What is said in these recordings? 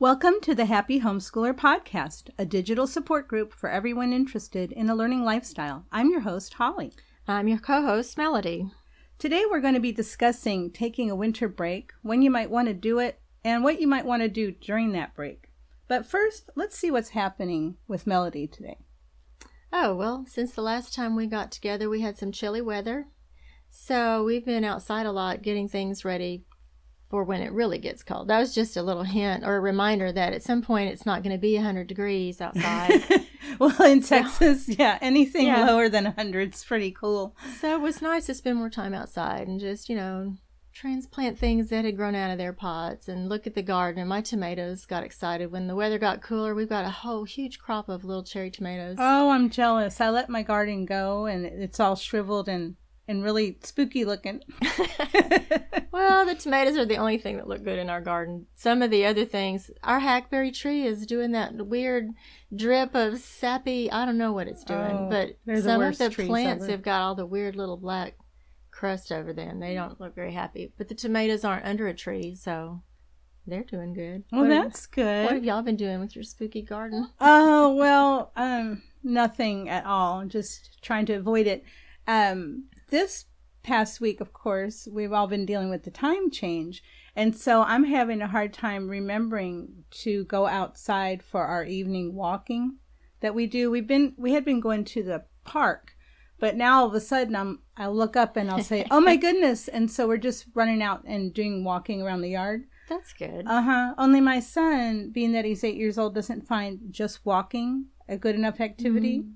Welcome to the Happy Homeschooler podcast, a digital support group for everyone interested in a learning lifestyle. I'm your host, Holly. I'm your co-host, Melody. Today we're going to be discussing taking a winter break, when you might want to do it, and what you might want to do during that break. But first, let's see what's happening with Melody today. Oh, well, since the last time we got together, we had some chilly weather. So we've been outside a lot getting things ready for when it really gets cold. That was just a little hint or a reminder that at some point it's not going to be 100 degrees outside. Well, in Texas, yeah, anything lower than 100 is pretty cool. So it was nice to spend more time outside and just, you know, transplant things that had grown out of their pots and look at the garden. And my tomatoes got excited when the weather got cooler. We've got a whole huge crop of little cherry tomatoes. Oh, I'm jealous. I let my garden go and it's all shriveled and really spooky looking. Well, the tomatoes are the only thing that look good in our garden. Some of the other things, our hackberry tree is doing that weird drip of sappy, I don't know what it's doing, but some of the plants have got all the weird little black crust over them. They don't look very happy. But the tomatoes aren't under a tree, so they're doing good. Well, that's good. What have y'all been doing with your spooky garden? Oh, well, nothing at all. Just trying to avoid it. This past week, of course, we've all been dealing with the time change. And so I'm having a hard time remembering to go outside for our evening walking that we do. We had been going to the park, but now all of a sudden I look up and I'll say, oh my goodness. And so we're just running out and doing walking around the yard. That's good. Only my son, being that he's 8 years old, doesn't find just walking a good enough activity. Mm-hmm.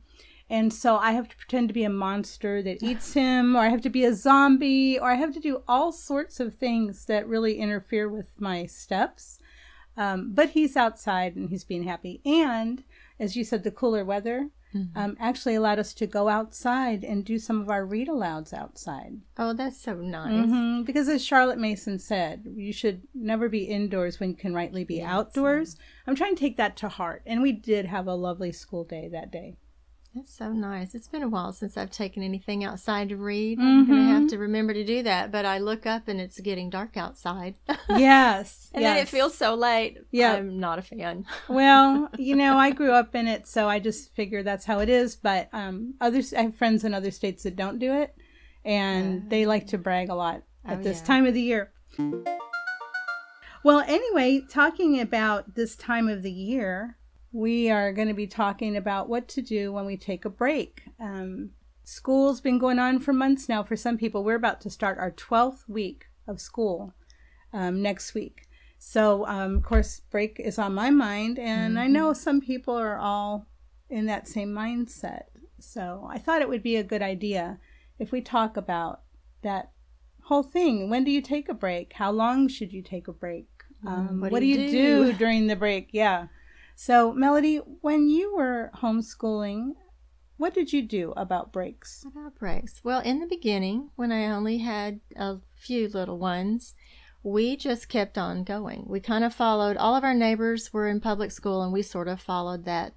And so I have to pretend to be a monster that eats him, or I have to be a zombie, or I have to do all sorts of things that really interfere with my steps. But he's outside and he's being happy. And as you said, the cooler weather actually allowed us to go outside and do some of our read alouds outside. Oh, that's so nice. Mm-hmm. Because as Charlotte Mason said, you should never be indoors when you can rightly be outdoors. I'm trying to take that to heart. And we did have a lovely school day that day. That's so nice. It's been a while since I've taken anything outside to read. I'm going to have to remember to do that. But I look up and it's getting dark outside. Yes. And then it feels so late. Yeah. I'm not a fan. Well, you know, I grew up in it, so I just figure that's how it is. But I have friends in other states that don't do it, and they like to brag a lot at this time of the year. Well, anyway, talking about this time of the year, we are going to be talking about what to do when we take a break. School's been going on for months now for some people. We're about to start our 12th week of school next week. So, of course, break is on my mind. And I know some people are all in that same mindset. So I thought it would be a good idea if we talk about that whole thing. When do you take a break? How long should you take a break? What do you do during the break? Yeah. So, Melody, when you were homeschooling, what did you do about breaks? Well, in the beginning, when I only had a few little ones, we just kept on going. We kind of followed, all of our neighbors were in public school, and we sort of followed that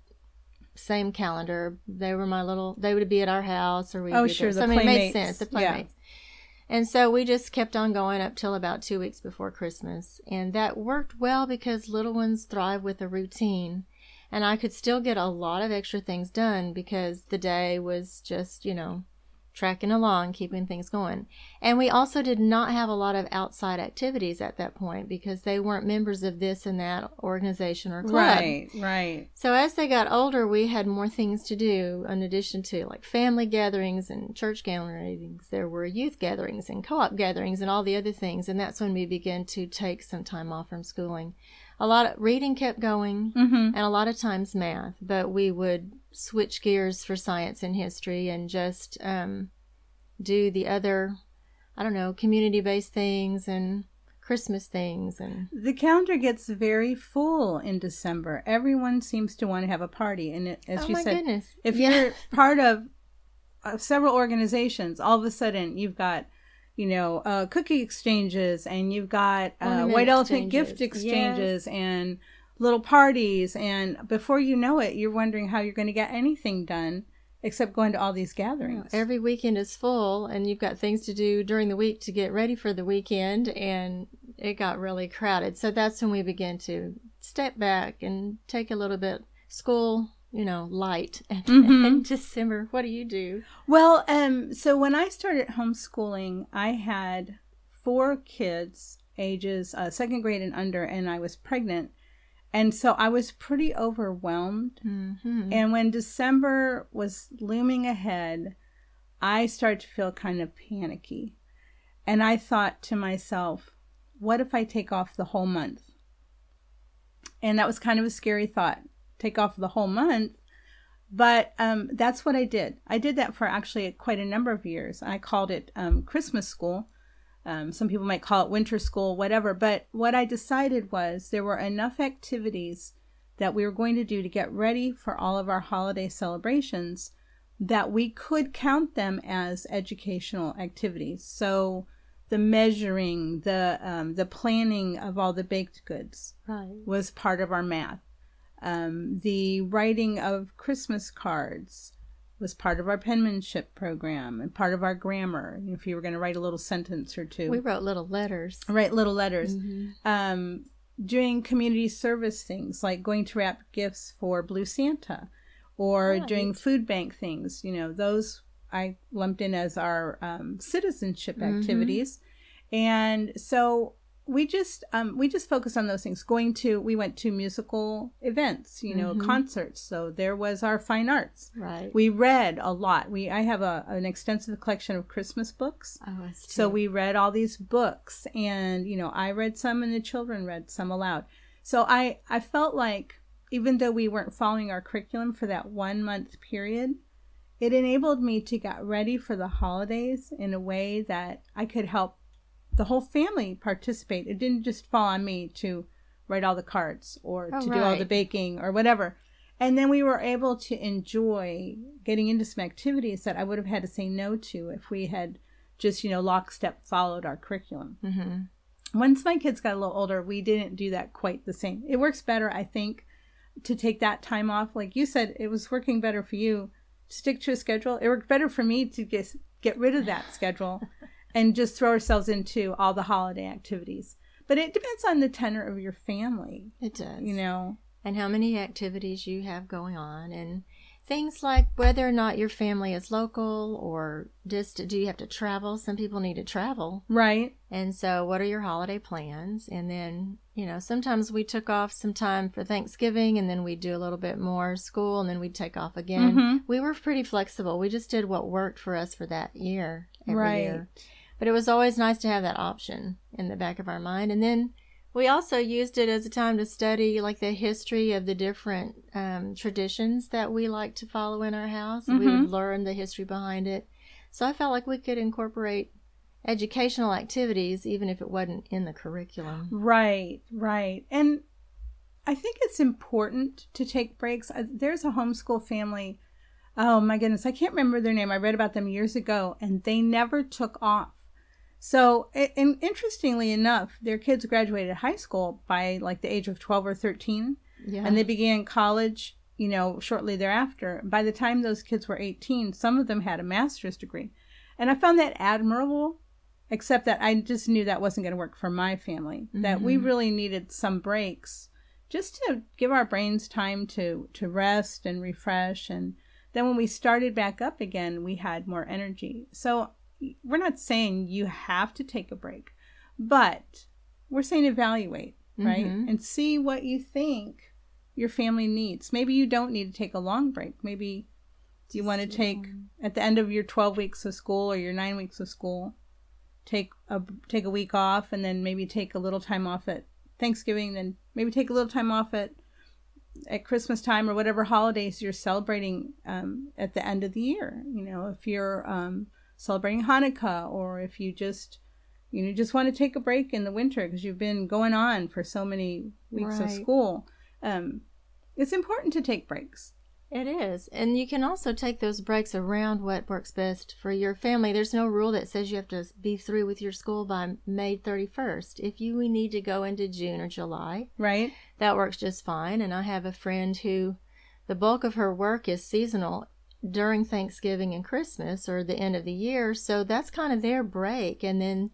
same calendar. They would be at our house, or we would the playmates. It made sense, the playmates. Yeah. And so we just kept on going up till about 2 weeks before Christmas. And that worked well because little ones thrive with a routine. And I could still get a lot of extra things done because the day was just, you know, tracking along, keeping things going. And we also did not have a lot of outside activities at that point because they weren't members of this and that organization or club. Right. So as they got older, we had more things to do in addition to like family gatherings and church gatherings. There were youth gatherings and co-op gatherings and all the other things. And that's when we began to take some time off from schooling. A lot of reading kept going and a lot of times math, but we would switch gears for science and history and just do the other, I don't know, community-based things and Christmas things. And the calendar gets very full in December. Everyone seems to want to have a party. And as you said, if you're part of several organizations, all of a sudden you've got, you know, cookie exchanges, and you've got white elephant gift exchanges and little parties. And before you know it, you're wondering how you're going to get anything done except going to all these gatherings. Every weekend is full, and you've got things to do during the week to get ready for the weekend, and it got really crowded. So that's when we began to step back and take a little bit school, you know, light and, and just simmer. What do you do? Well, so when I started homeschooling, I had 4 kids, ages second grade and under, and I was pregnant. And so I was pretty overwhelmed. And when December was looming ahead, I started to feel kind of panicky. And I thought to myself, what if I take off the whole month? And that was kind of a scary thought, take off the whole month. But that's what I did. I did that for actually quite a number of years. I called it Christmas school. Some people might call it winter school, whatever. But what I decided was there were enough activities that we were going to do to get ready for all of our holiday celebrations that we could count them as educational activities. So the measuring, the planning of all the baked goods was part of our math. The writing of Christmas cards was part of our penmanship program and part of our grammar. If you were going to write a little sentence or two. We wrote little letters. Right, little letters. Doing community service things like going to wrap gifts for Blue Santa or doing food bank things. You know, those I lumped in as our citizenship activities. And so we just focused on those things. We went to musical events, you know, concerts. So there was our fine arts. Right. We read a lot. I have an extensive collection of Christmas books. Oh, so we read all these books, and you know, I read some, and the children read some aloud. So I felt like even though we weren't following our curriculum for that 1 month period, it enabled me to get ready for the holidays in a way that I could help the whole family participate. It didn't just fall on me to write all the cards or to do all the baking or whatever. And then we were able to enjoy getting into some activities that I would have had to say no to if we had just, you know, lockstep followed our curriculum. Once my kids got a little older, we didn't do that quite the same. It works better, I think, to take that time off. Like you said, it was working better for you to stick to a schedule. It worked better for me to just get rid of that schedule and just throw ourselves into all the holiday activities. But it depends on the tenor of your family. It does. You know. And how many activities you have going on. And things like whether or not your family is local or just do you have to travel? Some people need to travel. Right. And so what are your holiday plans? And then, you know, sometimes we took off some time for Thanksgiving and then we'd do a little bit more school and then we'd take off again. We were pretty flexible. We just did what worked for us for that year. Every year. But it was always nice to have that option in the back of our mind. And then we also used it as a time to study, like, the history of the different traditions that we like to follow in our house. We would learn the history behind it. So I felt like we could incorporate educational activities, even if it wasn't in the curriculum. Right, right. And I think it's important to take breaks. There's a homeschool family. Oh, my goodness. I can't remember their name. I read about them years ago, and they never took off. So, and interestingly enough, their kids graduated high school by like the age of 12 or 13, and they began college, you know, shortly thereafter. By the time those kids were 18, some of them had a master's degree. And I found that admirable, except that I just knew that wasn't going to work for my family, that we really needed some breaks just to give our brains time to rest and refresh. And then when we started back up again, we had more energy. So we're not saying you have to take a break, but we're saying evaluate, right? And see what you think your family needs. Maybe you don't need to take a long break. Maybe you want to take, at the end of your 12 weeks of school or your 9 weeks of school, take a week off, and then maybe take a little time off at Thanksgiving, then maybe take a little time off at Christmas time or whatever holidays you're celebrating at the end of the year. You know, if you're celebrating Hanukkah, or if you just want to take a break in the winter because you've been going on for so many weeks of school. It's important to take breaks. It is. And you can also take those breaks around what works best for your family. There's no rule that says you have to be through with your school by May 31st. If you need to go into June or July, right, that works just fine. And I have a friend who the bulk of her work is seasonal during Thanksgiving and Christmas or the end of the year. So that's kind of their break. And then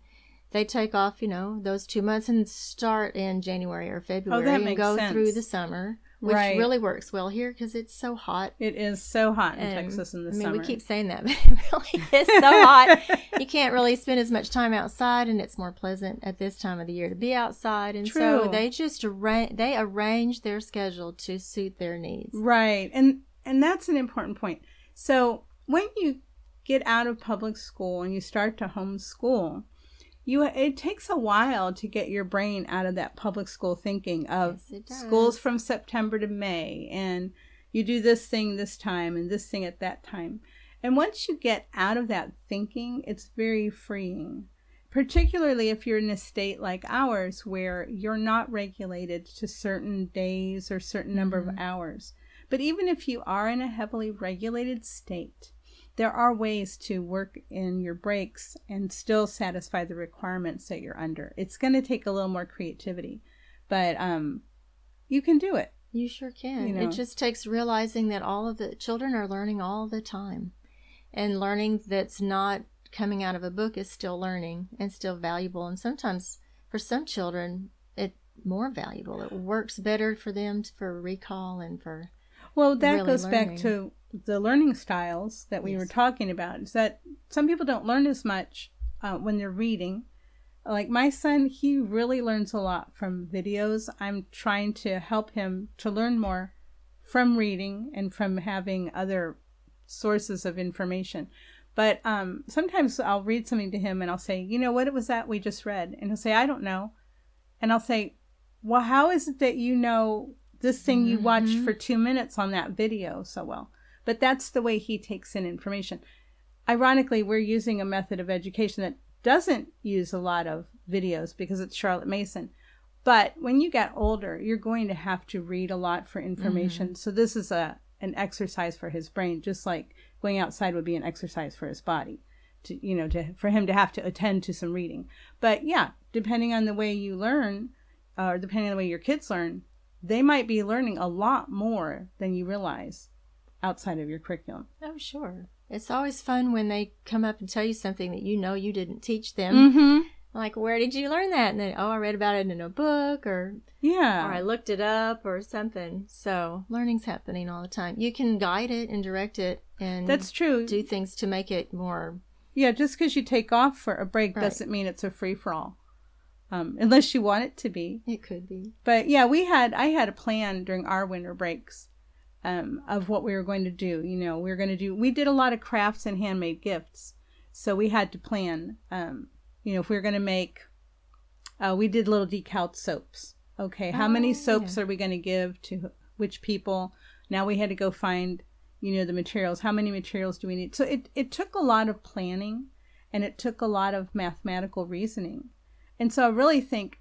they take off, you know, those 2 months and start in January or February and go through the summer, which really works well here because it's so hot. It is so hot in Texas in the summer. I mean, we keep saying that, but it really is so hot. You can't really spend as much time outside, and it's more pleasant at this time of the year to be outside. And so they just arrange their schedule to suit their needs. Right. And that's an important point. So when you get out of public school and you start to homeschool, it takes a while to get your brain out of that public school thinking of schools from September to May, and you do this thing this time and this thing at that time. And once you get out of that thinking, it's very freeing, particularly if you're in a state like ours where you're not regulated to certain days or certain number of hours. But even if you are in a heavily regulated state, there are ways to work in your breaks and still satisfy the requirements that you're under. It's going to take a little more creativity, but you can do it. You sure can. You know? It just takes realizing that all of the children are learning all the time, and learning that's not coming out of a book is still learning and still valuable. And sometimes for some children, it's more valuable. It works better for them for recall and for Well, that really goes back to the learning styles that we were talking about, is that some people don't learn as much when they're reading. Like my son, he really learns a lot from videos. I'm trying to help him to learn more from reading and from having other sources of information. But sometimes I'll read something to him and I'll say, you know, what was that we just read? And he'll say, I don't know. And I'll say, well, how is it that you know this thing you watched for 2 minutes on that video so well? But that's the way he takes in information. Ironically, we're using a method of education that doesn't use a lot of videos because it's Charlotte Mason. But when you get older, you're going to have to read a lot for information. So this is an exercise for his brain, just like going outside would be an exercise for his body, to, you know, for him to have to attend to some reading. But yeah, depending on the way you learn, or depending on the way your kids learn, they might be learning a lot more than you realize outside of your curriculum. Oh, sure. It's always fun when they come up and tell you something that you know you didn't teach them. Like, where did you learn that? And then, oh, I read about it in a book, or or I looked it up or something. So learning's happening all the time. You can guide it and direct it and do things to make it more. Yeah, just because you take off for a break doesn't mean it's a free-for-all. Unless you want it to be. It could be. But yeah, I had a plan during our winter breaks of what we were going to do. You know, we did a lot of crafts and handmade gifts. So we had to plan, you know, if we were going to make, we did little decal soaps. Okay. How many soaps are we going to give to which people? Now we had to go find, you know, the materials. How many materials do we need? So it took a lot of planning, and it took a lot of mathematical reasoning. And so I really think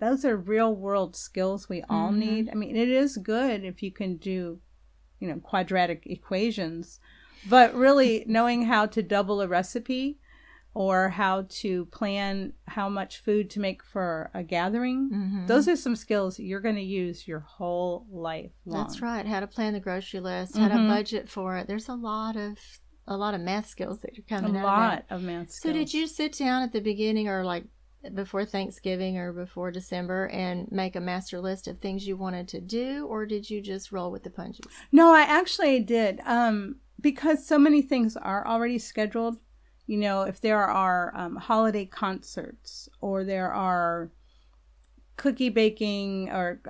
those are real world skills we all need. I mean, it is good if you can do, you know, quadratic equations, but really knowing how to double a recipe or how to plan how much food to make for a gathering, those are some skills you're going to use your whole life long. That's right. How to plan the grocery list, how to budget for it. There's a lot of math skills that are coming out. A lot of math skills. So did you sit down at the beginning or like before Thanksgiving or before December and make a master list of things you wanted to do, or did you just roll with the punches? No, I actually did. Because so many things are already scheduled, you know, if there are holiday concerts or there are cookie baking or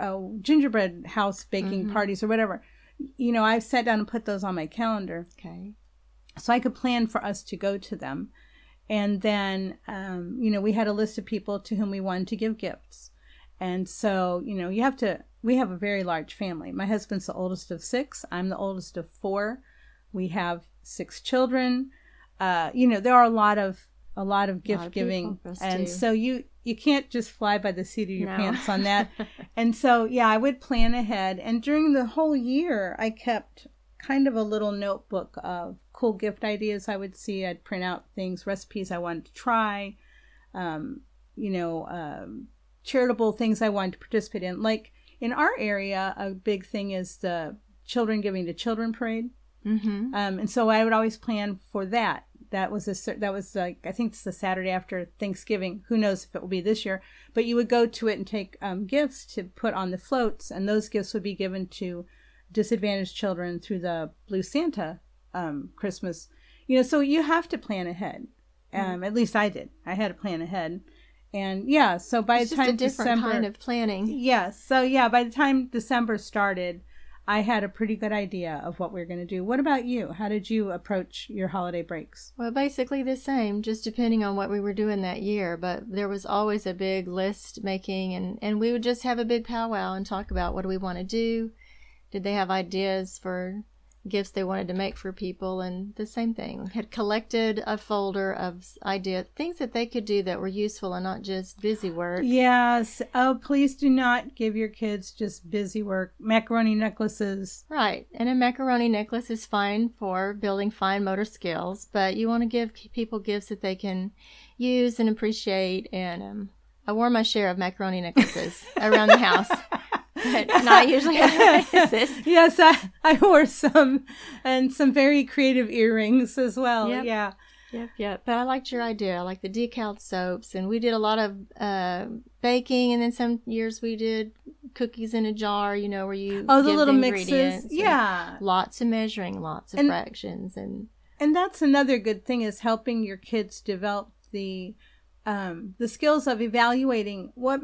gingerbread house baking parties or whatever, you know, I sat down and put those on my calendar. Okay. So I could plan for us to go to them. And then, you know, we had a list of people to whom we wanted to give gifts. And so, you know, we have a very large family. My husband's the oldest of 6. I'm the oldest of 4. We have 6 children. You know, there are a lot of gift giving. And so you can't just fly by the seat of your pants on that. And so, yeah, I would plan ahead. And during the whole year, I kept kind of a little notebook of cool gift ideas I would see. I'd print out things, recipes I wanted to try, you know, charitable things I wanted to participate in. Like in our area, a big thing is the Children Giving to Children parade. And so I would always plan for that. That was like, I think it's the Saturday after Thanksgiving. Who knows if it will be this year, but you would go to it and take gifts to put on the floats, and those gifts would be given to disadvantaged children through the Blue Santa Christmas. You know, so you have to plan ahead. At least I did. I had to plan ahead. And yeah, so by the time December... It's just a different kind of planning. Yeah, so yeah, by the time December started, I had a pretty good idea of what we were going to do. What about you? How did you approach your holiday breaks? Well, basically the same, just depending on what we were doing that year. But there was always a big list making, and we would just have a big powwow and talk about what do we want to do. Did they have ideas for gifts they wanted to make for people? And the same thing, had collected a folder of ideas, things that they could do that were useful and not just busy work. Yes. Oh, please do not give your kids just busy work. Macaroni necklaces. Right. And a macaroni necklace is fine for building fine motor skills, but you want to give people gifts that they can use and appreciate. And I wore my share of macaroni necklaces around the house. Not usually. Yes, I wore some, and some very creative earrings as well. Yep. Yeah. Yep. But I liked your idea. I like the decaled soaps, and we did a lot of baking, and then some years we did cookies in a jar. You know, where you the little mixes. Yeah. Lots of measuring, lots of fractions, and that's another good thing is helping your kids develop the skills of evaluating what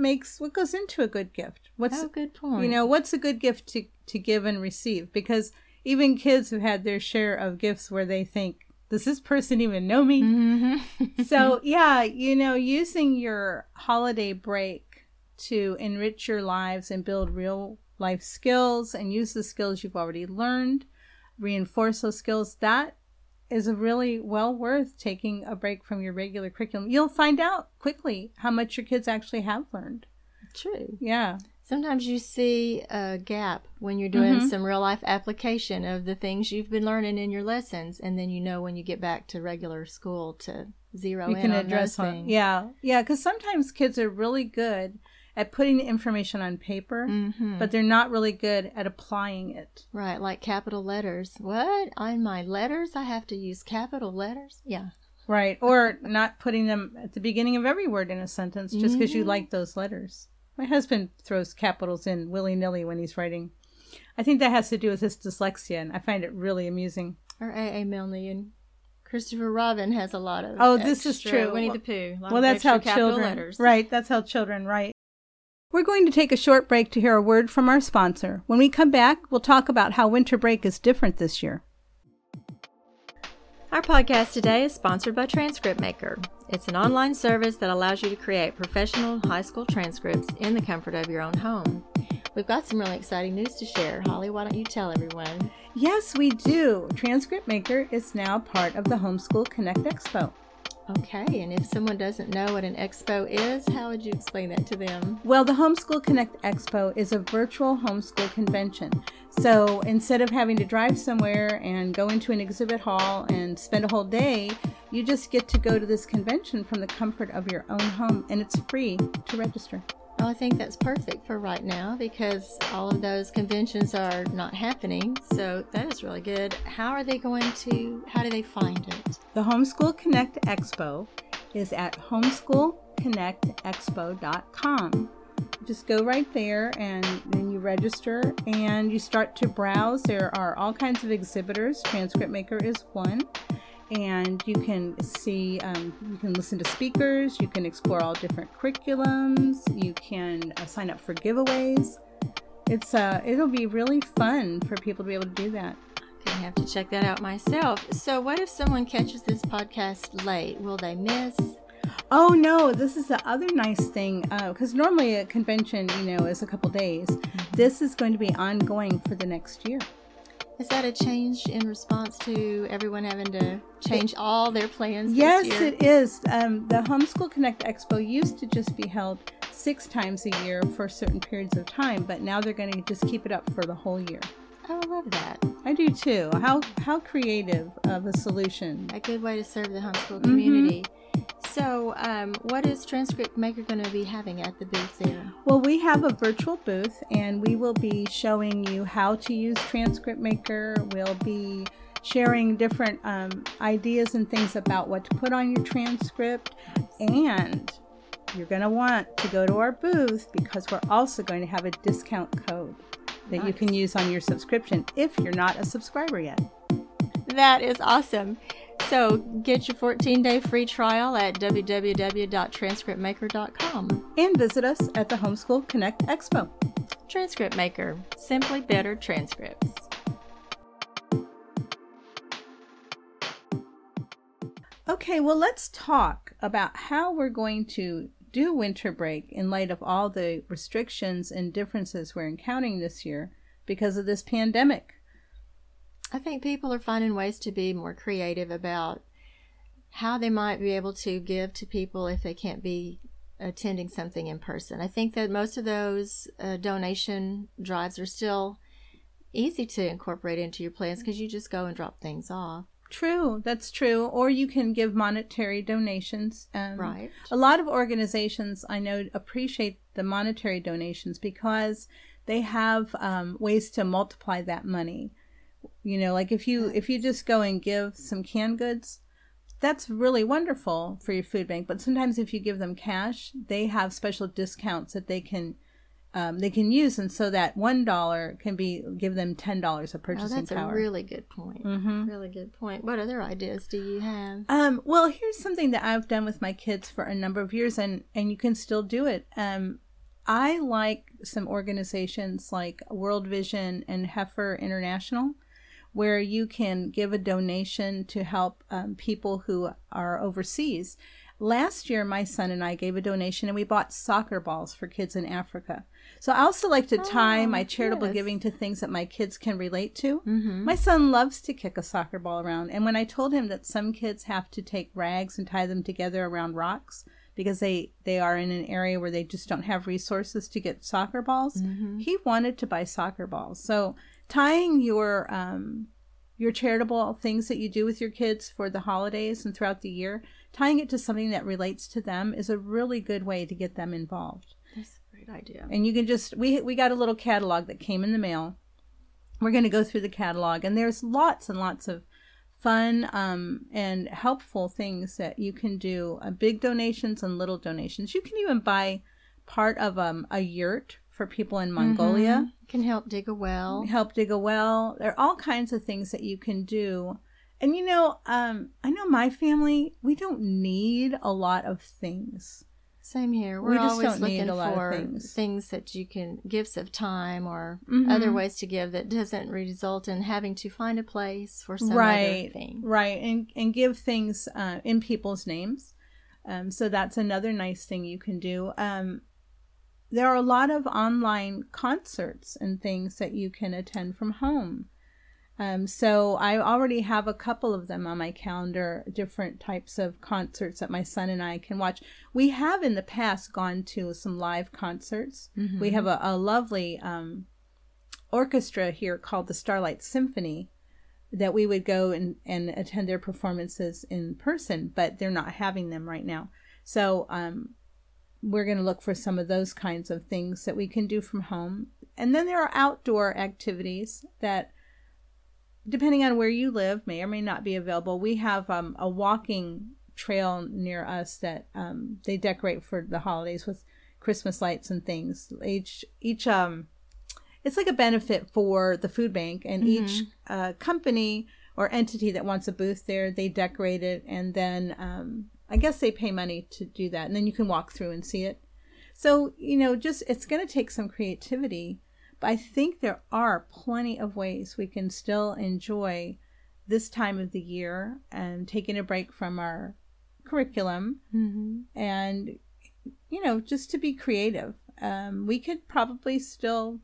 goes into a good gift. What's a good point. You know, what's a good gift to give and receive? Because even kids who had their share of gifts where they think, does this person even know me? Mm-hmm. So, yeah, you know, using your holiday break to enrich your lives and build real life skills and use the skills you've already learned, reinforce those skills, that is really well worth taking a break from your regular curriculum. You'll find out quickly how much your kids actually have learned. True. Yeah. Sometimes you see a gap when you're doing some real life application of the things you've been learning in your lessons, and then you know when you get back to regular school to zero you in can on address those things. Yeah. Yeah, because sometimes kids are really good at putting information on paper, but they're not really good at applying it. Right, like capital letters. What? On my letters, I have to use capital letters? Yeah. Right, or not putting them at the beginning of every word in a sentence just because you like those letters. My husband throws capitals in willy-nilly when he's writing. I think that has to do with his dyslexia, and I find it really amusing. Or A.A. Milne and Christopher Robin has a lot of this is true. Winnie the Pooh. Well, that's how children... Letters. Right, that's how children write. We're going to take a short break to hear a word from our sponsor. When we come back, we'll talk about how winter break is different this year. Our podcast today is sponsored by Transcript Maker. It's an online service that allows you to create professional high school transcripts in the comfort of your own home. We've got some really exciting news to share. Holly, why don't you tell everyone? Yes, we do. Transcript Maker is now part of the Homeschool Connect Expo. Okay, and if someone doesn't know what an expo is, how would you explain that to them? Well, the Homeschool Connect Expo is a virtual homeschool convention. So instead of having to drive somewhere and go into an exhibit hall and spend a whole day, you just get to go to this convention from the comfort of your own home, and it's free to register. Well, I think that's perfect for right now because all of those conventions are not happening, so that is really good. How do they find it? The Homeschool Connect Expo is at homeschoolconnectexpo.com. Just go right there and then you register and you start to browse. There are all kinds of exhibitors. Transcript Maker is one. And you can see, you can listen to speakers, you can explore all different curriculums, you can sign up for giveaways. It'll be really fun for people to be able to do that. I have to check that out myself. So what if someone catches this podcast late? Will they miss? Oh, no, this is the other nice thing, because normally a convention, you know, is a couple days. This is going to be ongoing for the next year. Is that a change in response to everyone having to change all their plans this year? Yes, it is. The Homeschool Connect Expo used to just be held 6 times a year for certain periods of time, but now they're going to just keep it up for the whole year. Oh, I love that. I do too. How creative of a solution. A good way to serve the homeschool community. So what is Transcript Maker going to be having at the booth there? Well, we have a virtual booth, and we will be showing you how to use Transcript Maker. We'll be sharing different ideas and things about what to put on your transcript. And you're going to want to go to our booth because we're also going to have a discount code that you can use on your subscription if you're not a subscriber yet. That is awesome. So get your 14-day free trial at www.transcriptmaker.com. And visit us at the Homeschool Connect Expo. Transcript Maker, simply better transcripts. Okay, well, let's talk about how we're going to do winter break in light of all the restrictions and differences we're encountering this year because of this pandemic. I think people are finding ways to be more creative about how they might be able to give to people if they can't be attending something in person. I think that most of those donation drives are still easy to incorporate into your plans because you just go and drop things off. True, that's true. Or you can give monetary donations. Right. A lot of organizations I know appreciate the monetary donations because they have ways to multiply that money. You know, like if you just go and give some canned goods, that's really wonderful for your food bank. But sometimes if you give them cash, they have special discounts that they can use, and so that $1 can give them $10 of purchasing power. That's a really good point. Mm-hmm. Really good point. What other ideas do you have? Well, here's something that I've done with my kids for a number of years, and you can still do it. I like some organizations like World Vision and Heifer International, where you can give a donation to help people who are overseas. Last year, my son and I gave a donation, and we bought soccer balls for kids in Africa. So I also like to tie my charitable giving to things that my kids can relate to. Mm-hmm. My son loves to kick a soccer ball around, and when I told him that some kids have to take rags and tie them together around rocks because they are in an area where they just don't have resources to get soccer balls, mm-hmm. he wanted to buy soccer balls. So tying your charitable things that you do with your kids for the holidays and throughout the year, tying it to something that relates to them is a really good way to get them involved. That's a great idea. And you can just, we got a little catalog that came in the mail. We're going to go through the catalog, and there's lots and lots of fun and helpful things that you can do, big donations and little donations. You can even buy part of a yurt for people in Mongolia. Mm-hmm. You can help dig a well. There are all kinds of things that you can do. And, you know, I know my family, we don't need a lot of things. Same here. We just always looking for things that you can, gifts of time or mm-hmm. other ways to give that doesn't result in having to find a place for some other thing. Right. And give things in people's names. So that's another nice thing you can do. There are a lot of online concerts and things that you can attend from home. So I already have a couple of them on my calendar, different types of concerts that my son and I can watch. We have in the past gone to some live concerts. Mm-hmm. We have a lovely orchestra here called the Starlight Symphony that we would go and attend their performances in person, but they're not having them right now. So we're going to look for some of those kinds of things that we can do from home. And then there are outdoor activities that, depending on where you live, may or may not be available. We have a walking trail near us that they decorate for the holidays with Christmas lights and things. Each it's like a benefit for the food bank, and mm-hmm. each company or entity that wants a booth there, they decorate it, and then I guess they pay money to do that, and then you can walk through and see it. So, you know, just it's going to take some creativity. I think there are plenty of ways we can still enjoy this time of the year and taking a break from our curriculum mm-hmm. and, you know, just to be creative. We could probably still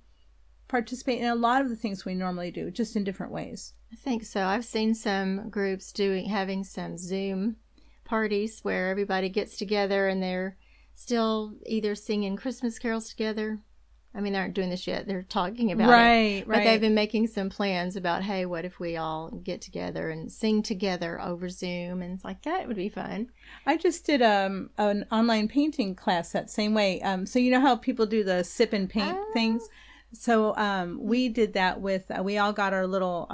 participate in a lot of the things we normally do, just in different ways. I think so. I've seen some groups having some Zoom parties where everybody gets together and they're still either singing Christmas carols together. I mean, they aren't doing this yet. They're talking about it. But they've been making some plans about, hey, what if we all get together and sing together over Zoom? And it's like, that would be fun. I just did an online painting class that same way. So you know how people do the sip and paint things? So we did that with, we all got our little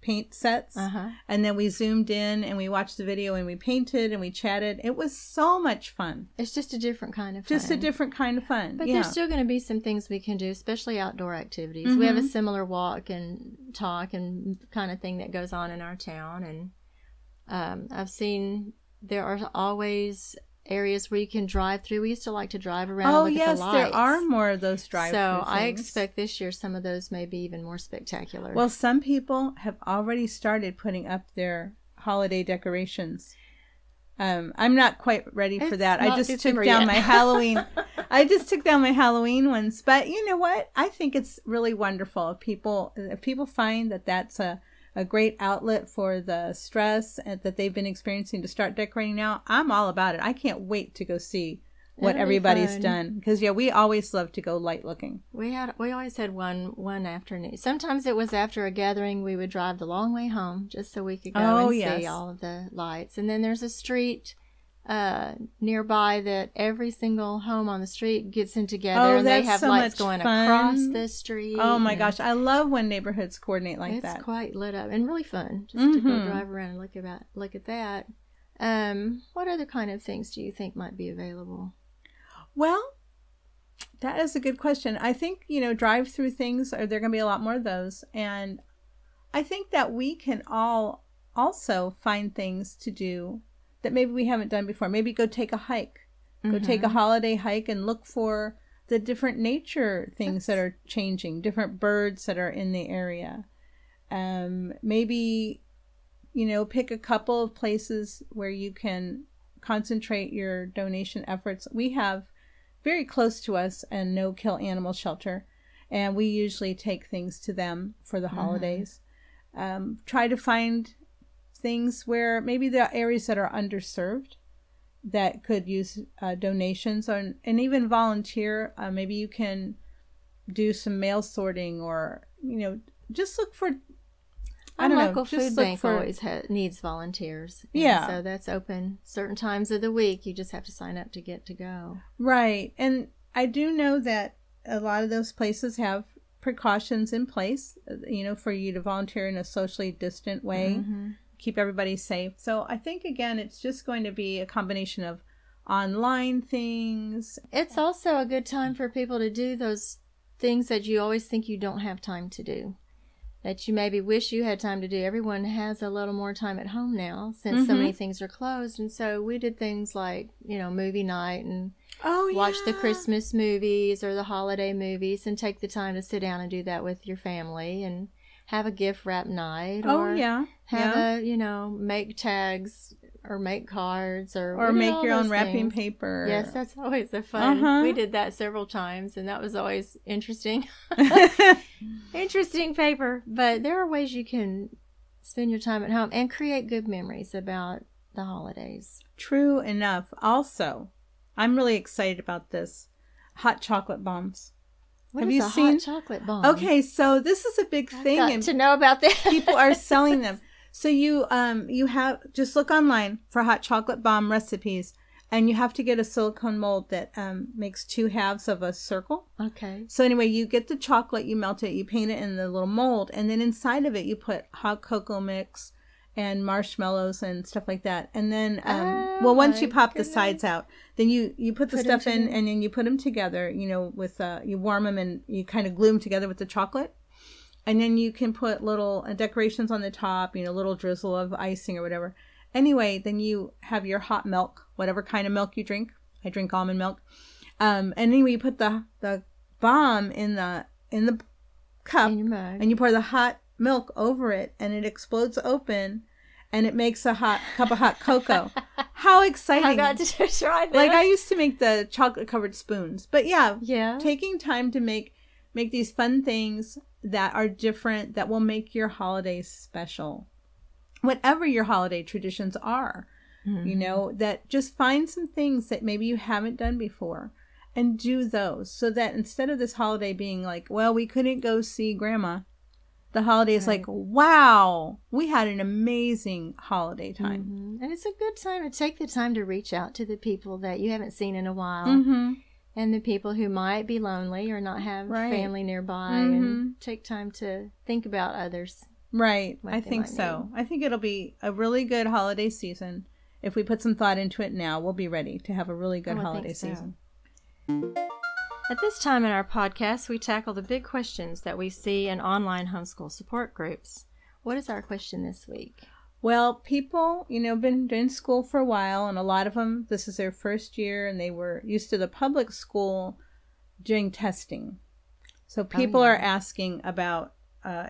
paint sets. Uh-huh. And then we zoomed in and we watched the video and we painted and we chatted. It was so much fun. It's just a different kind of fun. Just a different kind of fun. But there's still going to be some things we can do, especially outdoor activities. Mm-hmm. We have a similar walk and talk and kind of thing that goes on in our town. And I've seen there are always areas where you can drive through. We used to like to drive around and look at the lights. Oh, yes, there are more of those drive-through things. So I expect this year some of those may be even more spectacular. Well, some people have already started putting up their holiday decorations. I'm not quite ready for that. I just took down my Halloween. I just took down my Halloween ones. But you know what? I think it's really wonderful if people find that that's a great outlet for the stress that they've been experiencing to start decorating now. I'm all about it. I can't wait to go see what everybody's done. Because, we always love to go light looking. We always had one afternoon. Sometimes it was after a gathering. We would drive the long way home just so we could go see all of the lights. And then there's a street nearby that every single home on the street gets in together, and they have lights going across the street. Oh my gosh, I love when neighborhoods coordinate like that. It's quite lit up and really fun just to go drive around and look at that. What other kind of things do you think might be available? Well, that is a good question. I think drive-through things there are going to be a lot more of those, and I think that we can all also find things to do that maybe we haven't done before. Maybe go take a hike. Go take a holiday hike and look for the different nature things that are changing, different birds that are in the area. Maybe, pick a couple of places where you can concentrate your donation efforts. We have very close to us a no-kill animal shelter, and we usually take things to them for the holidays. Try to find things where maybe there are areas that are underserved that could use donations and even volunteer. Maybe you can do some mail sorting or, just look for, local food bank always needs volunteers. Yeah. So that's open certain times of the week. You just have to sign up to get to go. Right. And I do know that a lot of those places have precautions in place, for you to volunteer in a socially distant way. Mm-hmm. Keep everybody safe. So I think, again, it's just going to be a combination of online things. It's also a good time for people to do those things that you always think you don't have time to do, that you maybe wish you had time to do. Everyone has a little more time at home now since so many things are closed. And so we did things like, movie night and watch the Christmas movies or the holiday movies and take the time to sit down and do that with your family and have a gift wrap night or have a, make tags or make cards or make your own wrapping paper. Yes, that's always a fun. Uh-huh. We did that several times and that was always interesting. Interesting paper. But there are ways you can spend your time at home and create good memories about the holidays. True enough. Also, I'm really excited about this. Hot chocolate bombs. Have you seen hot chocolate bomb? Okay, so this is a big thing. I've got to know about that. People are selling them. So you have just look online for hot chocolate bomb recipes, and you have to get a silicone mold that makes two halves of a circle. Okay. So anyway, you get the chocolate, you melt it, you paint it in the little mold, and then inside of it you put hot cocoa mix and marshmallows and stuff like that. And then, once you pop the sides out, then you put the stuff in and then you put them together, with, you warm them and you kind of glue them together with the chocolate. And then you can put little decorations on the top, little drizzle of icing or whatever. Anyway, then you have your hot milk, whatever kind of milk you drink. I drink almond milk. And anyway, you put the bomb in the cup and you pour the hot milk over it and it explodes open. And it makes a hot cup of hot cocoa. How exciting. I got to try this. Like I used to make the chocolate-covered spoons. But taking time to make these fun things that are different, that will make your holidays special. Whatever your holiday traditions are, that just find some things that maybe you haven't done before and do those so that instead of this holiday being like, well, we couldn't go see Grandma. The holiday is like, wow, we had an amazing holiday time. Mm-hmm. And it's a good time to take the time to reach out to the people that you haven't seen in a while and the people who might be lonely or not have family nearby and take time to think about others Right. I think so. I think it'll be a really good holiday season. If we put some thought into it now, we'll be ready to have a really good holiday season. At this time in our podcast, we tackle the big questions that we see in online homeschool support groups. What is our question this week? Well, people, you know, been in school for a while, and a lot of them, this is their first year, and they were used to the public school doing testing. So people are asking about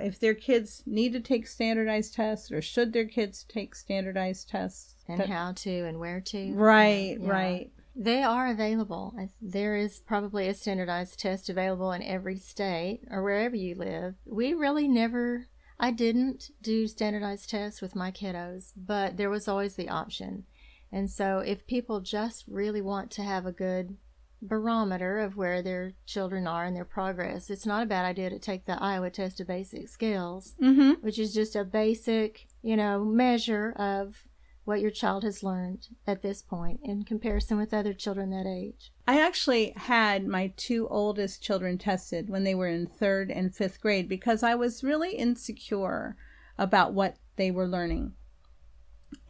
if their kids need to take standardized tests, or should their kids take standardized tests. And how to and where to. Right, yeah. Right. They are available. There is probably a standardized test available in every state or wherever you live. We really never... I didn't do standardized tests with my kiddos, but there was always the option. And so if people just really want to have a good barometer of where their children are and their progress, it's not a bad idea to take the Iowa Test of Basic Skills, which is just a basic, you know, measure of what your child has learned at this point in comparison with other children that age. I actually had my two oldest children tested when they were in 3rd and 5th grade because I was really insecure about what they were learning.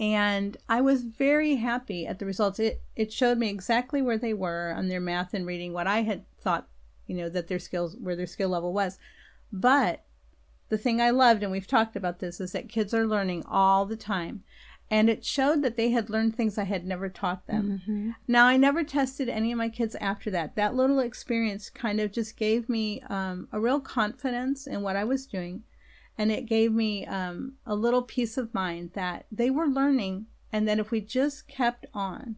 And I was very happy at the results. It showed me exactly where they were on their math and reading, what I had thought, you know, that their skills, where their skill level was. But the thing I loved, and we've talked about this, is that kids are learning all the time. And it showed that they had learned things I had never taught them. Mm-hmm. Now, I never tested any of my kids after that. That little experience kind of just gave me a real confidence in what I was doing. And it gave me a little peace of mind that they were learning. And that if we just kept on,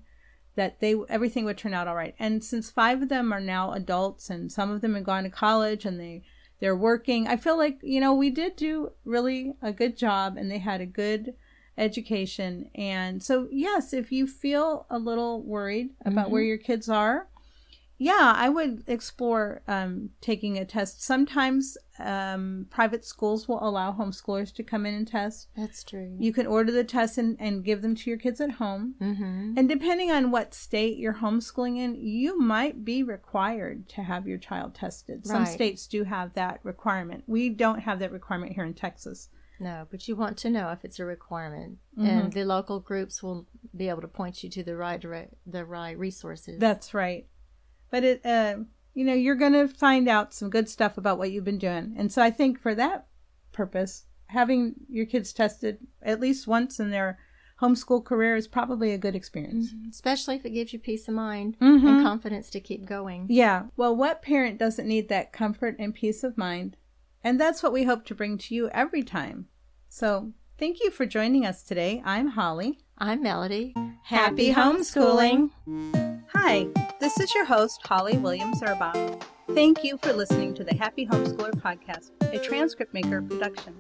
that everything would turn out all right. And since 5 of them are now adults and some of them have gone to college and they're working, I feel like, you know, we did do really a good job and they had a good education. And so, yes, if you feel a little worried about where your kids are, yeah, I would explore taking a test. Sometimes private schools will allow homeschoolers to come in and test. That's true. You can order the tests and give them to your kids at home. Mm-hmm. And depending on what state you're homeschooling in, you might be required to have your child tested. Right. Some states do have that requirement. We don't have that requirement here in Texas. No, but you want to know if it's a requirement, and the local groups will be able to point you to the right resources. That's right. But it, you know, you're going to find out some good stuff about what you've been doing, and so I think for that purpose, having your kids tested at least once in their homeschool career is probably a good experience, especially if it gives you peace of mind and confidence to keep going. Yeah. Well, what parent doesn't need that comfort and peace of mind? And that's what we hope to bring to you every time. So thank you for joining us today. I'm Holly. I'm Melody. Happy homeschooling. Hi, this is your host, Holly Williams-Arbach. Thank you for listening to the Happy Homeschooler podcast, a Transcript Maker production.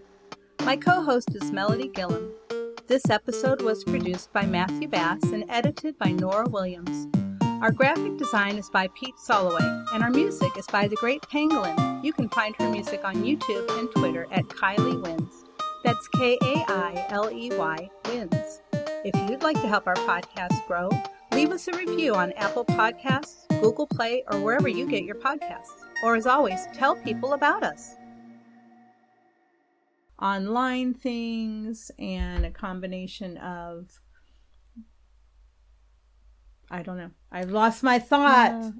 My co-host is Melody Gillum. This episode was produced by Matthew Bass and edited by Nora Williams. Our graphic design is by Pete Soloway, and our music is by The Great Pangolin. You can find her music on YouTube and Twitter at Kylie Wins. That's K-A-I-L-E-Y, Wins. If you'd like to help our podcast grow, leave us a review on Apple Podcasts, Google Play, or wherever you get your podcasts. Or as always, tell people about us. Online things and a combination of... I don't know. I've lost my thought.